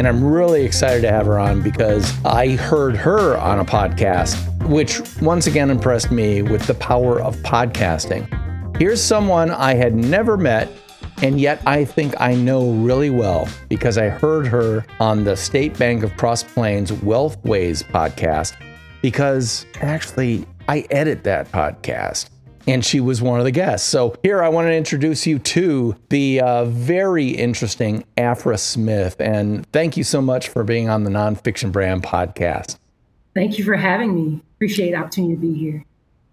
And I'm really excited to have her on because I heard her on a podcast, which once again impressed me with the power of podcasting. Here's someone I had never met, and yet I think I know really well because I heard her on the State Bank of Cross Plains Wealthways podcast, because actually I edit that podcast. And she was one of the guests. So here I want to introduce you to the very interesting Afra Smith. And thank you so much for being on the Nonfiction Brand Podcast. Thank you for having me. Appreciate the opportunity to be here.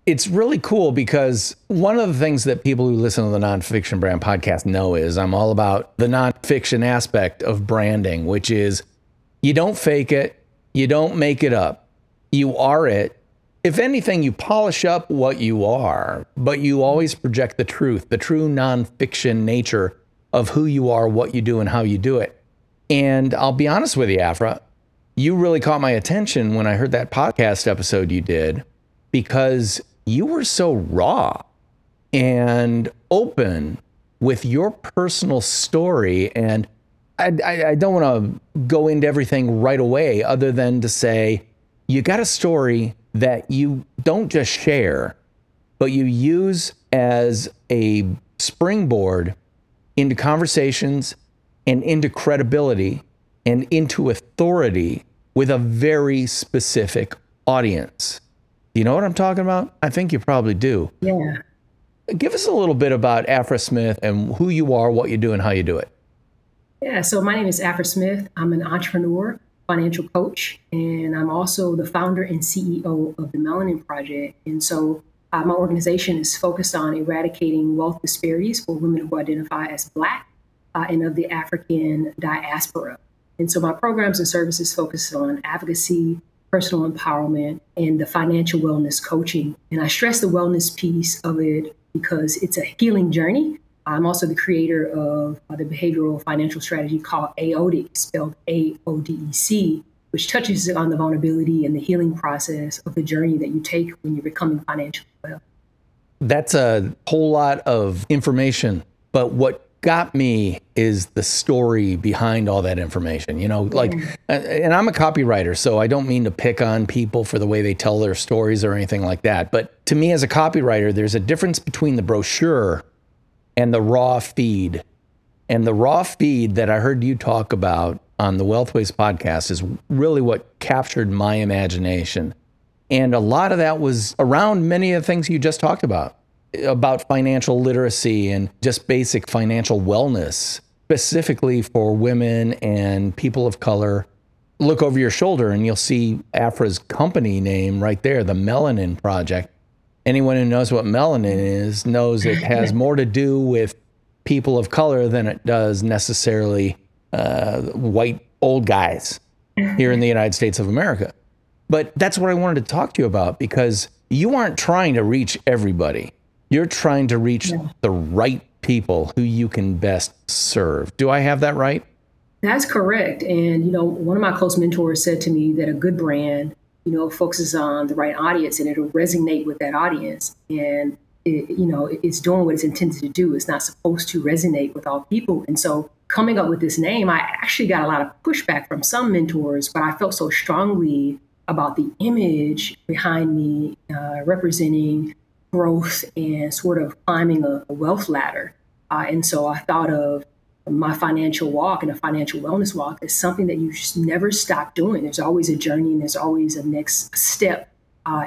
It's really cool because one of the things that people who listen to the Nonfiction Brand Podcast know is I'm all about the nonfiction aspect of branding, which is you don't fake it. You don't make it up. You are it. If anything, you polish up what you are, but you always project the truth, the true nonfiction nature of who you are, what you do, and how you do it. And I'll be honest with you, Afra, you really caught my attention when I heard that podcast episode you did, because you were so raw and open with your personal story. And I don't want to go into everything right away other than to say, you got a story that you don't just share, but you use as a springboard into conversations and into credibility and into authority with a very specific audience. Do you know what I'm talking about? I think you probably do. Yeah. Give us a little bit about Afra Smith and who you are, what you do, and how you do it. Yeah, so my name is Afra Smith. I'm an entrepreneur, financial coach, and I'm also the founder and CEO of the Melanin Project. And so my organization is focused on eradicating wealth disparities for women who identify as Black and of the African diaspora. And so my programs and services focus on advocacy, personal empowerment, and the financial wellness coaching. And I stress the wellness piece of it because it's a healing journey. I'm also the creator of the behavioral financial strategy called AODEC, spelled AODEC, which touches on the vulnerability and the healing process of the journey that you take when you're becoming financially well. That's a whole lot of information, but what got me is the story behind all that information. You know, like, and I'm a copywriter, so I don't mean to pick on people for the way they tell their stories or anything like that. But to me as a copywriter, there's a difference between the brochure and the raw feed. And the raw feed that I heard you talk about on the Wealthways podcast is really what captured my imagination. And a lot of that was around many of the things you just talked about financial literacy and just basic financial wellness, specifically for women and people of color. Look over your shoulder and you'll see Afra's company name right there, the Melanin Project. Anyone who knows what melanin is knows it has more to do with people of color than it does necessarily white old guys here in the United States of America. But that's what I wanted to talk to you about, because you aren't trying to reach everybody. You're trying to reach the right people who you can best serve. Do I have that right? That's correct. And, you know, one of my close mentors said to me that a good brand, you know, focuses on the right audience and it'll resonate with that audience. And, it's doing what it's intended to do. It's not supposed to resonate with all people. And so coming up with this name, I actually got a lot of pushback from some mentors, but I felt so strongly about the image behind me representing growth and sort of climbing a wealth ladder. And so I thought of my financial walk and a financial wellness walk is something that you just never stop doing. There's always a journey and there's always a next step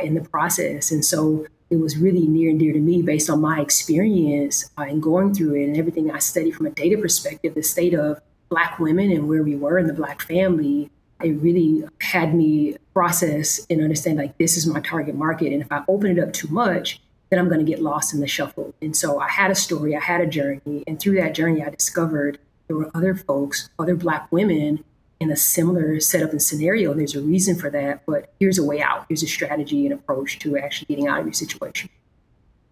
in the process. And so it was really near and dear to me based on my experience and going through it and everything I studied from a data perspective, the state of Black women and where we were in the Black family. It really had me process and understand, like, this is my target market. And if I open it up too much, then I'm going to get lost in the shuffle. And so I had a story, I had a journey. And through that journey, I discovered there were other folks, other Black women in a similar setup and scenario. There's a reason for that, but here's a way out. Here's a strategy and approach to actually getting out of your situation.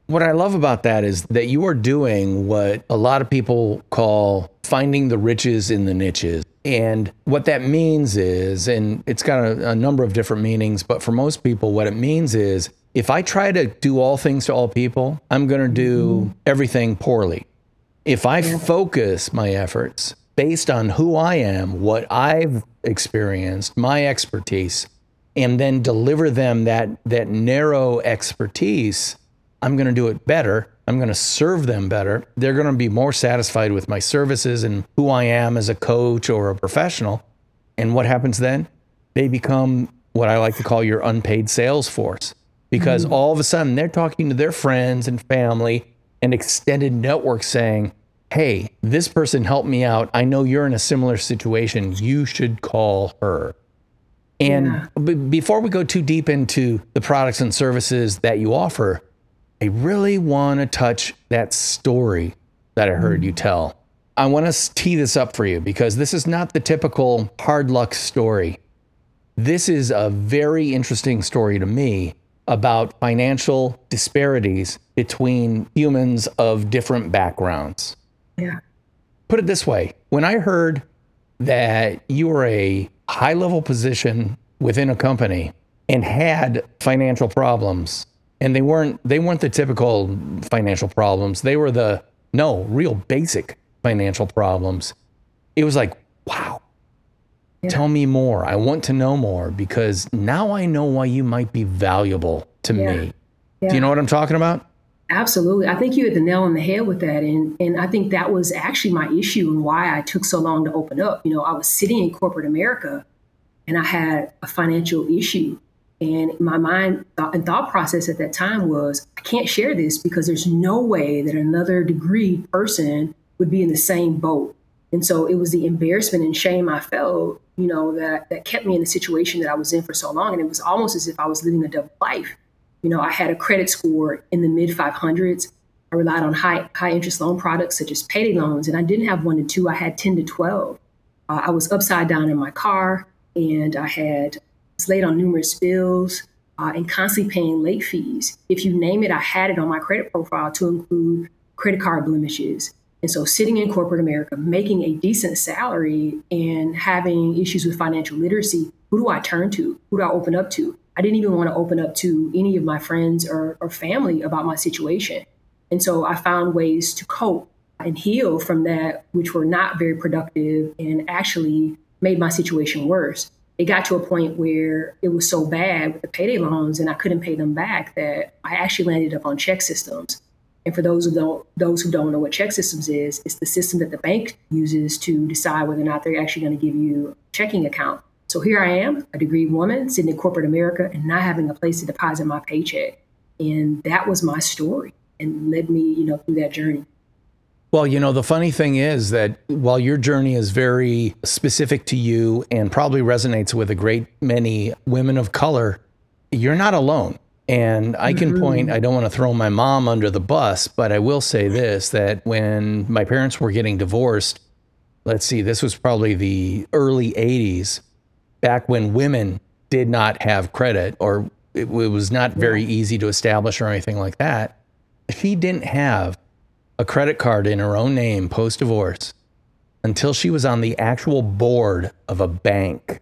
What I love about that is that you are doing what a lot of people call finding the riches in the niches. And what that means is, and it's got a number of different meanings, but for most people, what it means is, if I try to do all things to all people, I'm going to do everything poorly. If I focus my efforts based on who I am, what I've experienced, my expertise, and then deliver them that narrow expertise, I'm going to do it better. I'm going to serve them better. They're going to be more satisfied with my services and who I am as a coach or a professional. And what happens then? They become what I like to call your unpaid sales force, because all of a sudden they're talking to their friends and family and extended network saying, hey, this person helped me out. I know you're in a similar situation. You should call her. And before we go too deep into the products and services that you offer, I really want to touch that story that I heard you tell. I want to tee this up for you because this is not the typical hard luck story. This is a very interesting story to me about financial disparities between humans of different backgrounds. Yeah. Put it this way. When I heard that you were a high-level position within a company and had financial problems, and they weren't the typical financial problems. They were real basic financial problems. It was like, wow, tell me more. I want to know more because now I know why you might be valuable to me. Yeah. Do you know what I'm talking about? Absolutely. I think you hit the nail on the head with that. And I think that was actually my issue and why I took so long to open up. You know, I was sitting in corporate America and I had a financial issue. And my mind and thought process at that time was, I can't share this because there's no way that another degree person would be in the same boat. And so it was the embarrassment and shame I felt, you know, that kept me in the situation that I was in for so long. And it was almost as if I was living a double life. You know, I had a credit score in the mid 500s. I relied on high interest loan products such as payday loans. And I didn't have 1 to 2. I had 10 to 12. I was upside down in my car and I had late on numerous bills and constantly paying late fees. If you name it, I had it on my credit profile to include credit card blemishes. And so sitting in corporate America, making a decent salary and having issues with financial literacy, who do I turn to? Who do I open up to? I didn't even want to open up to any of my friends or family about my situation. And so I found ways to cope and heal from that, which were not very productive and actually made my situation worse. It got to a point where it was so bad with the payday loans and I couldn't pay them back that I actually landed up on check systems. And for those who don't know what check systems is, it's the system that the bank uses to decide whether or not they're actually going to give you a checking account. So here I am, a degree woman sitting in corporate America and not having a place to deposit my paycheck. And that was my story and led me, you know, through that journey. Well, you know, the funny thing is that while your journey is very specific to you and probably resonates with a great many women of color, you're not alone. And I can point, I don't want to throw my mom under the bus, but I will say this, that when my parents were getting divorced, let's see, this was probably the early 80s, back when women did not have credit or it was not very easy to establish or anything like that. She didn't have a credit card in her own name post-divorce until she was on the actual board of a bank.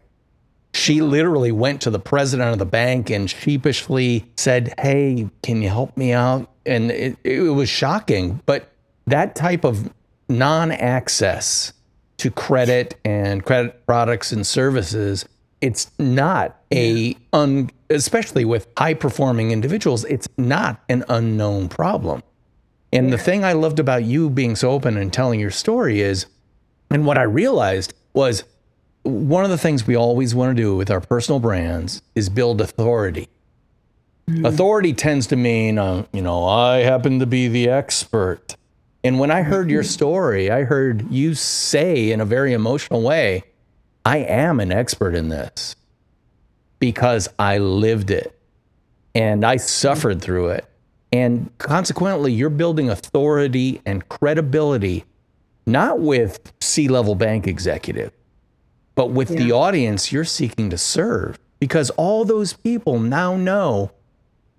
She literally went to the president of the bank and sheepishly said, hey, can you help me out? And it was shocking, but that type of non-access to credit and credit products and services, it's not especially with high-performing individuals, it's not an unknown problem. And the thing I loved about you being so open and telling your story is, and what I realized was one of the things we always want to do with our personal brands is build authority. Authority tends to mean, I happen to be the expert. And when I heard your story, I heard you say in a very emotional way, I am an expert in this because I lived it and I suffered through it. And consequently, you're building authority and credibility, not with C-level bank executive, but with the audience you're seeking to serve. Because all those people now know,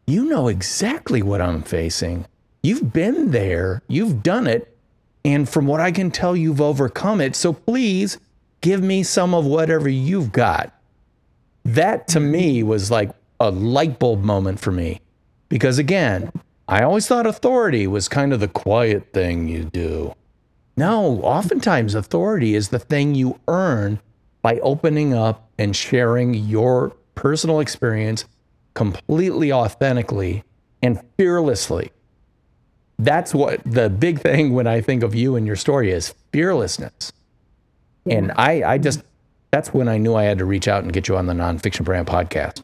you know exactly what I'm facing. You've been there, you've done it. And from what I can tell, you've overcome it. So please give me some of whatever you've got. That to me was like a light bulb moment for me. Because again, I always thought authority was kind of the quiet thing you do. No, oftentimes authority is the thing you earn by opening up and sharing your personal experience completely authentically and fearlessly. That's what the big thing when I think of you and your story is, fearlessness. Yeah. And I just, that's when I knew I had to reach out and get you on the Nonfiction Brand Podcast.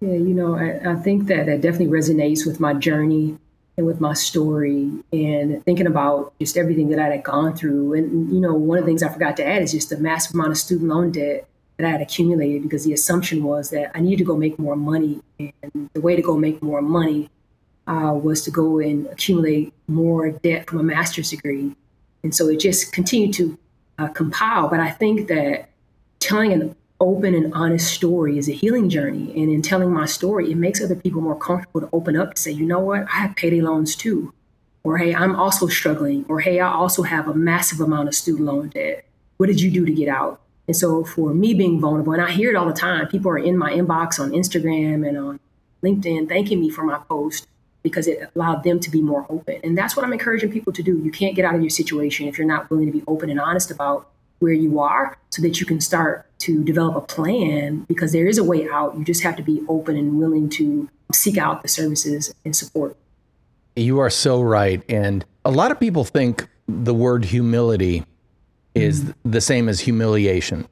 Yeah, you know, I think that it definitely resonates with my journey and with my story and thinking about just everything that I had gone through. And, you know, one of the things I forgot to add is just the massive amount of student loan debt that I had accumulated, because the assumption was that I needed to go make more money. And the way to go make more money was to go and accumulate more debt from a master's degree. And so it just continued to compile. But I think that telling an open and honest story is a healing journey. And in telling my story, it makes other people more comfortable to open up to say, you know what, I have payday loans too. Or, hey, I'm also struggling. Or, hey, I also have a massive amount of student loan debt. What did you do to get out? And so for me being vulnerable, and I hear it all the time, people are in my inbox on Instagram and on LinkedIn thanking me for my post because it allowed them to be more open. And that's what I'm encouraging people to do. You can't get out of your situation if you're not willing to be open and honest about where you are, so that you can start to develop a plan, because there is a way out. You just have to be open and willing to seek out the services and support. You are so right. And a lot of people think the word humility is the same as humiliation.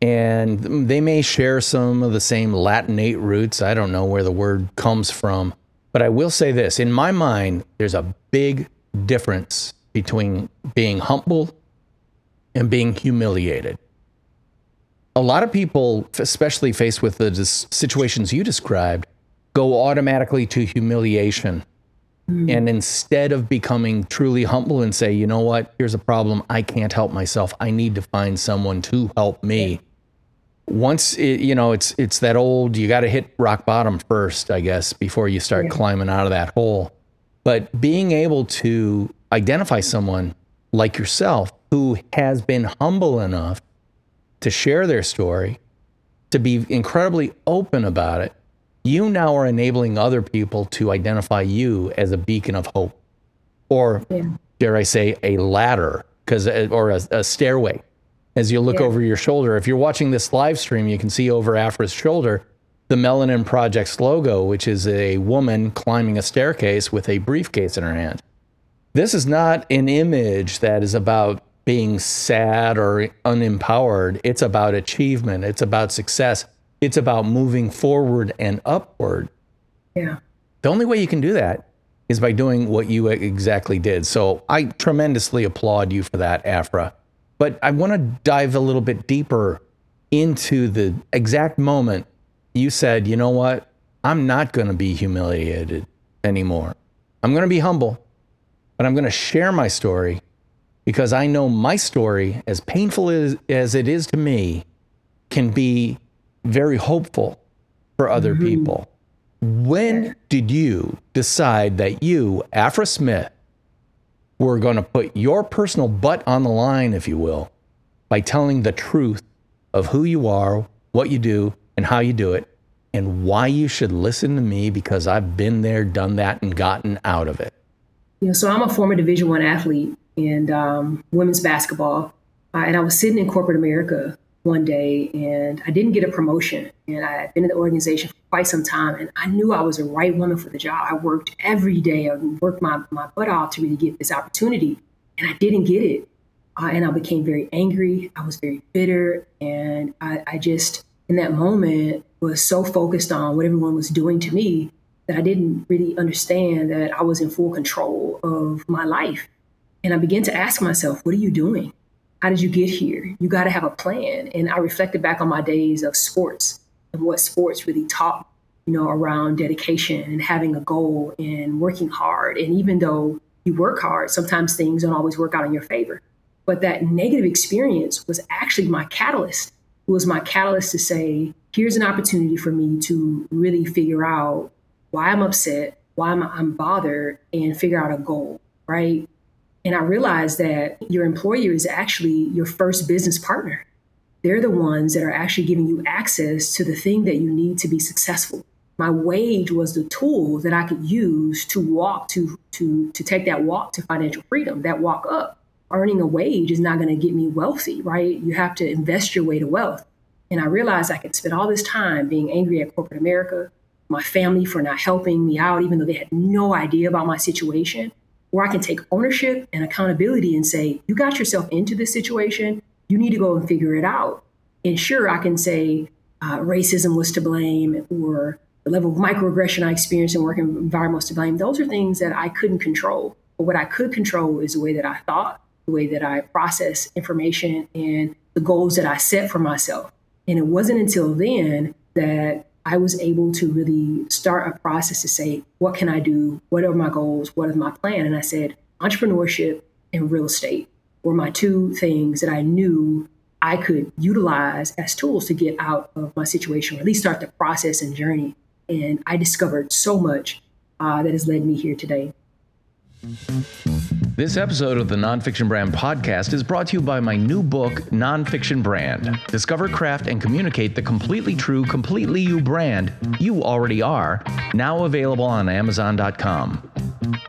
And they may share some of the same Latinate roots. I don't know where the word comes from, but I will say this. In my mind, there's a big difference between being humble and being humiliated. A lot of people, especially faced with the situations you described, go automatically to humiliation. And instead of becoming truly humble and say, you know what, here's a problem. I can't help myself. I need to find someone to help me. Once, it's that old, you got to hit rock bottom first, I guess, before you start climbing out of that hole. But being able to identify someone like yourself who has been humble enough to share their story, to be incredibly open about it, you now are enabling other people to identify you as a beacon of hope, or dare I say, a ladder, or a stairway. As you look over your shoulder, if you're watching this live stream, you can see over Afra's shoulder the Melanin Project's logo, which is a woman climbing a staircase with a briefcase in her hand. This is not an image that is about being sad or unempowered. It's about achievement. It's about success. It's about moving forward and upward. Yeah. The only way you can do that is by doing what you exactly did. So I tremendously applaud you for that, Afra. But I want to dive a little bit deeper into the exact moment you said, you know what? I'm not going to be humiliated anymore. I'm going to be humble, but I'm going to share my story, because I know my story, as painful as it is to me, can be very hopeful for other people. When did you decide that you, Afra Smith, were going to put your personal butt on the line, if you will, by telling the truth of who you are, what you do, and how you do it, and why you should listen to me, because I've been there, done that, and gotten out of it? You know, so I'm a former Division I athlete in women's basketball, and I was sitting in corporate America one day, and I didn't get a promotion, and I had been in the organization for quite some time, and I knew I was the right woman for the job. I worked every day. I worked my butt off to really get this opportunity, and I didn't get it. And I became very angry. I was very bitter, and I just, in that moment, was so focused on what everyone was doing to me that I didn't really understand that I was in full control of my life. And I began to ask myself, what are you doing? How did you get here? You got to have a plan. And I reflected back on my days of sports and what sports really taught, you know, around dedication and having a goal and working hard. And even though you work hard, sometimes things don't always work out in your favor. But that negative experience was actually my catalyst. It was my catalyst to say, here's an opportunity for me to really figure out why I'm upset, why I'm bothered, and figure out a goal, right? And I realized that your employer is actually your first business partner. They're the ones that are actually giving you access to the thing that you need to be successful. My wage was the tool that I could use to walk to take that walk to financial freedom, that walk up. earning a wage is not going to get me wealthy, right? You have to invest your way to wealth. And I realized I could spend all this time being angry at corporate America, my family for not helping me out, even though they had no idea about my situation, or I can take ownership and accountability and say, you got yourself into this situation. You need to go and figure it out. And sure, I can say racism was to blame, or the level of microaggression I experienced in work environments to blame. Those are things that I couldn't control. But what I could control is the way that I thought, the way that I processed information, and the goals that I set for myself. And it wasn't until then that I was able to really start a process to say, what can I do? What are my goals? What is my plan? And I said, entrepreneurship and real estate were my two things that I knew I could utilize as tools to get out of my situation, or at least start the process and journey. And I discovered so much that has led me here today. This episode of the Nonfiction Brand Podcast is brought to you by my new book, Nonfiction Brand. Discover, craft, and communicate the completely true, completely you brand you already are, now available on Amazon.com.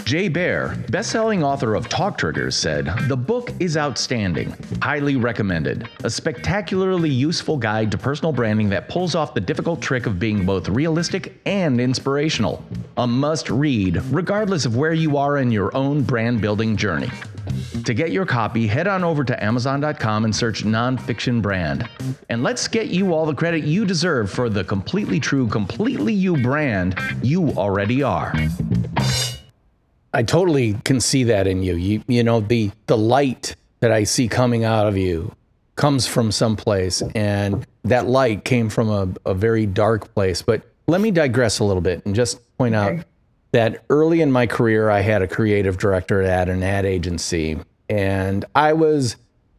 Jay Baer, best-selling author of Talk Triggers, said, "The book is outstanding, highly recommended, a spectacularly useful guide to personal branding that pulls off the difficult trick of being both realistic and inspirational. A must-read, regardless of where you are in your own brand-building journey." To get your copy, head on over to Amazon.com and search Nonfiction Brand. And let's get you all the credit you deserve for the completely true, completely you brand you already are. I totally can see that in you. You know, the light that I see coming out of you comes from someplace, and that light came from a very dark place. But let me digress a little bit and just point out that early in my career, I had a creative director at an ad agency, and I'm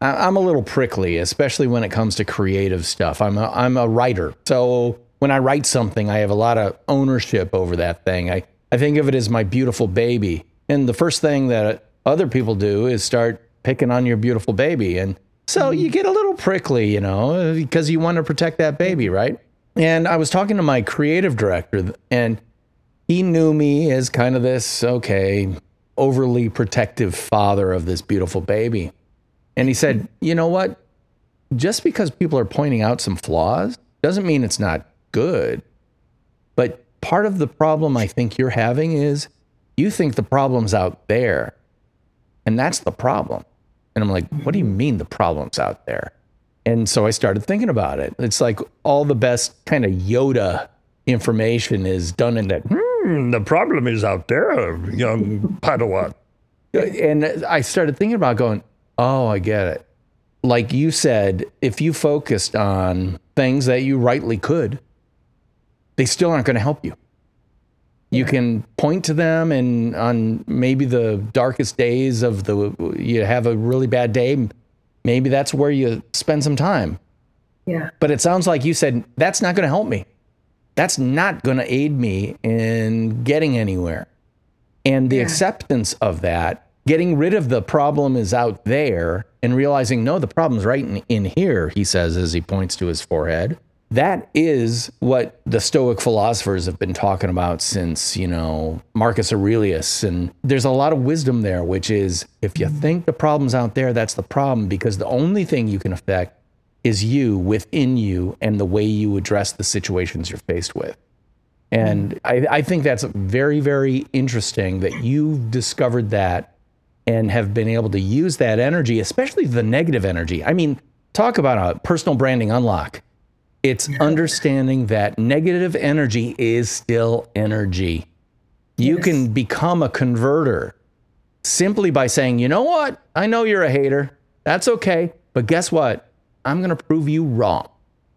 a little prickly, especially when it comes to creative stuff. I'm a writer. So when I write something, I have a lot of ownership over that thing. I think of it as my beautiful baby. And the first thing that other people do is start picking on your beautiful baby. And so you get a little prickly, you know, because you want to protect that baby, right? And I was talking to my creative director, and he knew me as kind of this, overly protective father of this beautiful baby. And he said, you know what? Just because people are pointing out some flaws doesn't mean it's not good. But part of the problem I think you're having is you think the problem's out there, and that's the problem. And I'm like, what do you mean the problem's out there? And so I started thinking about it. It's like all the best kind of Yoda information is done in that, the problem is out there, young Padawan. And I started thinking about going, oh, I get it. Like you said, if you focused on things that you rightly could, they still aren't going to help you. You can point to them, and on maybe the darkest days of you have a really bad day, maybe that's where you spend some time. Yeah. But it sounds like you said, that's not going to help me. That's not going to aid me in getting anywhere. And the acceptance of that, getting rid of the problem is out there and realizing, no, the problem's right in here, he says, as he points to his forehead. That is what the Stoic philosophers have been talking about since, you know, Marcus Aurelius. And there's a lot of wisdom there, which is if you think the problem's out there, that's the problem, because the only thing you can affect is you within you and the way you address the situations you're faced with. And I think that's very, very interesting that you've discovered that and have been able to use that energy, especially the negative energy. I mean, talk about a personal branding unlock. It's understanding that negative energy is still energy. You can become a converter simply by saying, you know what? I know you're a hater. That's okay. But guess what? I'm going to prove you wrong.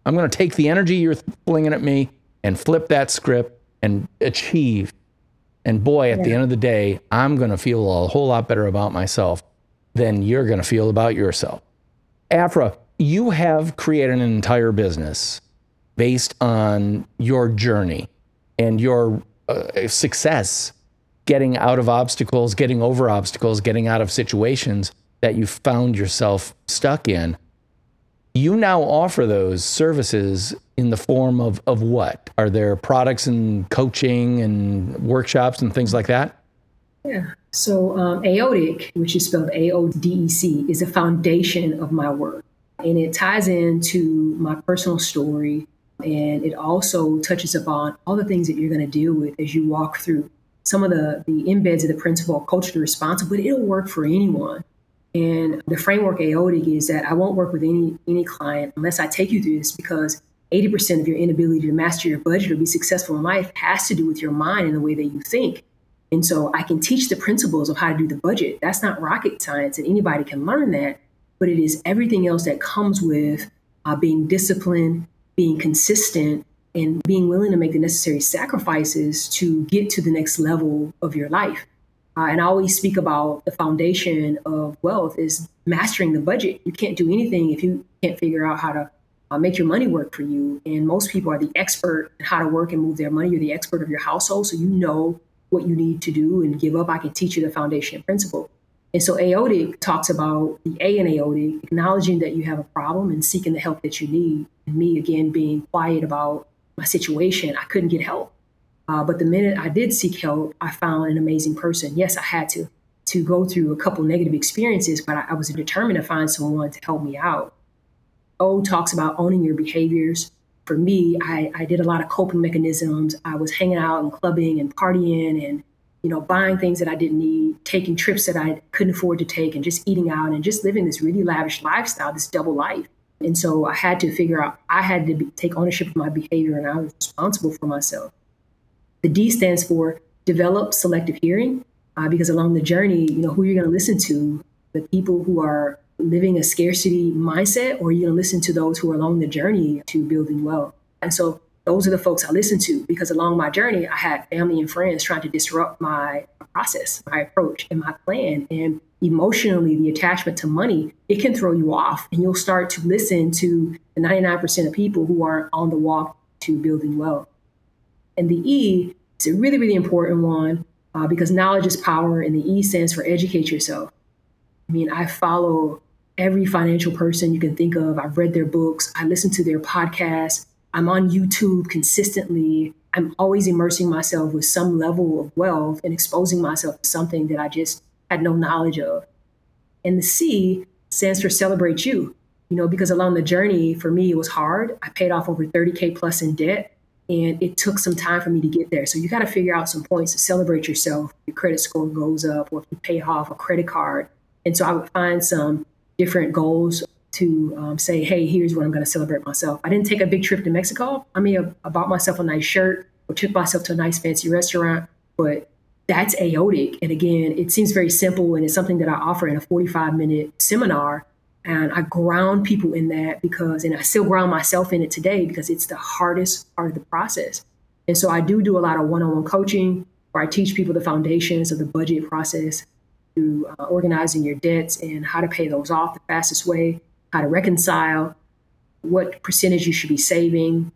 I'm going to take the energy you're flinging at me and flip that script and achieve. And boy, at the end of the day, I'm going to feel a whole lot better about myself than you're going to feel about yourself. Afra, you have created an entire business based on your journey and your success, getting out of obstacles, getting over obstacles, getting out of situations that you found yourself stuck in. You now offer those services in the form of what? Are there products and coaching and workshops and things like that? Yeah. So AODEC, which is spelled AODEC, is a foundation of my work. And it ties into my personal story. And it also touches upon all the things that you're going to deal with as you walk through some of the embeds of the principle of culturally responsible, but it'll work for anyone. And the framework AODEC is that I won't work with any client unless I take you through this, because 80% of your inability to master your budget or be successful in life has to do with your mind and the way that you think. And so I can teach the principles of how to do the budget. That's not rocket science, and anybody can learn that, but it is everything else that comes with being disciplined, being consistent, and being willing to make the necessary sacrifices to get to the next level of your life. And I always speak about the foundation of wealth is mastering the budget. You can't do anything if you can't figure out how to make your money work for you. And most people are the expert in how to work and move their money. You're the expert of your household, so you know what you need to do and give up. I can teach you the foundation principle. And so AODEC talks about the A in AODEC, acknowledging that you have a problem and seeking the help that you need. And me, again, being quiet about my situation, I couldn't get help. But the minute I did seek help, I found an amazing person. Yes, I had to go through a couple negative experiences, but I was determined to find someone to help me out. O talks about owning your behaviors. For me, I did a lot of coping mechanisms. I was hanging out and clubbing and partying and, you know, buying things that I didn't need, taking trips that I couldn't afford to take, and just eating out and just living this really lavish lifestyle, this double life. And so I had to figure out, I had to take ownership of my behavior, and I was responsible for myself. The D stands for develop selective hearing, because along the journey, you know, who you're going to listen to, the people who are living a scarcity mindset, or you're going to listen to those who are along the journey to building wealth. And so those are the folks I listen to, because along my journey, I had family and friends trying to disrupt my process, my approach, and my plan. And emotionally, the attachment to money, it can throw you off, and you'll start to listen to the 99% of people who are on the walk to building wealth. And the E is a really, really important one, because knowledge is power, and the E stands for educate yourself. I mean, I follow every financial person you can think of. I've read their books. I listen to their podcasts. I'm on YouTube consistently. I'm always immersing myself with some level of wealth and exposing myself to something that I just had no knowledge of. And the C stands for celebrate you, you know, because along the journey, for me, it was hard. I paid off over 30K plus in debt, and it took some time for me to get there. So you got to figure out some points to celebrate yourself. Your credit score goes up, or if you pay off a credit card. And so I would find some different goals to say, hey, here's what I'm going to celebrate myself. I didn't take a big trip to Mexico. I mean, I bought myself a nice shirt or took myself to a nice fancy restaurant, but that's AODEC. And again, it seems very simple, and it's something that I offer in a 45-minute seminar. And I ground people in that because, and I still ground myself in it today, because it's the hardest part of the process. And so I do a lot of one-on-one coaching, where I teach people the foundations of the budget process, through organizing your debts and how to pay those off the fastest way, how to reconcile, what percentage you should be saving.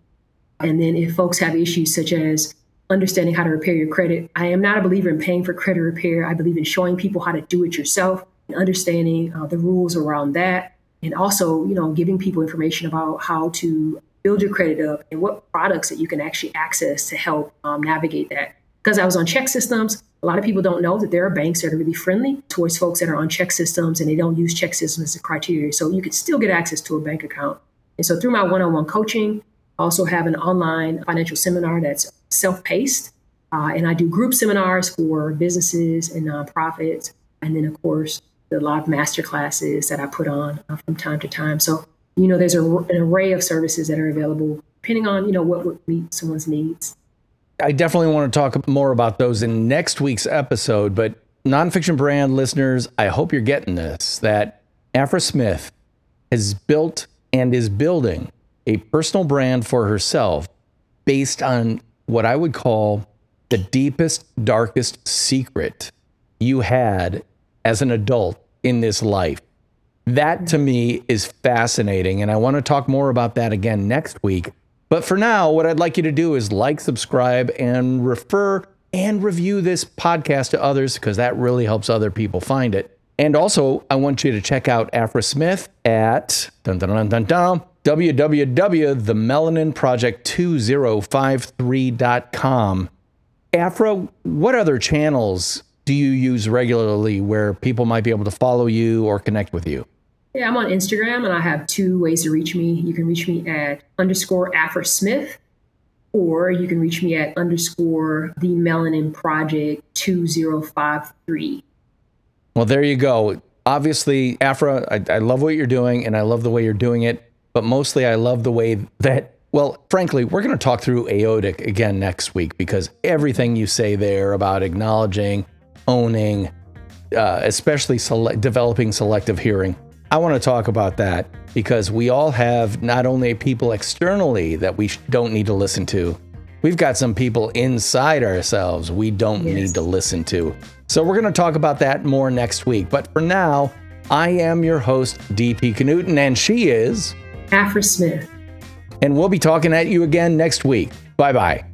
And then if folks have issues such as understanding how to repair your credit, I am not a believer in paying for credit repair. I believe in showing people how to do it yourself and understanding the rules around that. And also, you know, giving people information about how to build your credit up and what products that you can actually access to help navigate that. Because I was on check systems, a lot of people don't know that there are banks that are really friendly towards folks that are on check systems, and they don't use check systems as a criteria. So you can still get access to a bank account. And so through my one-on-one coaching, I also have an online financial seminar that's self-paced. And I do group seminars for businesses and nonprofits. And then, of course, the live masterclasses that I put on from time to time. So, you know, there's an array of services that are available depending on, you know, what would meet someone's needs. I definitely want to talk more about those in next week's episode, but Nonfiction Brand listeners, I hope you're getting this, that Afra Smith has built and is building a personal brand for herself based on what I would call the deepest, darkest secret you had as an adult in this life. That to me is fascinating, and I want to talk more about that again next week. But for now, what I'd like you to do is like, subscribe, and refer and review this podcast to others, because that really helps other people find it. And also, I want you to check out Afra Smith at www.themelaninproject2053.com. Afra, what other channels do you use regularly where people might be able to follow you or connect with you? Yeah, I'm on Instagram and I have two ways to reach me. You can reach me at _Afra Smith, or you can reach me at _TheMelaninProject2053. Well, there you go. Obviously, Afra, I love what you're doing and I love the way you're doing it, but mostly I love the way that, well, frankly, we're going to talk through AODEC again next week, because everything you say there about acknowledging, owning, especially developing selective hearing, I want to talk about that, because we all have not only people externally that we don't need to listen to, we've got some people inside ourselves we don't need to listen to. So we're going to talk about that more next week. But for now, I am your host, DP Knutin, and she is Afra Smith. And we'll be talking at you again next week. Bye-bye.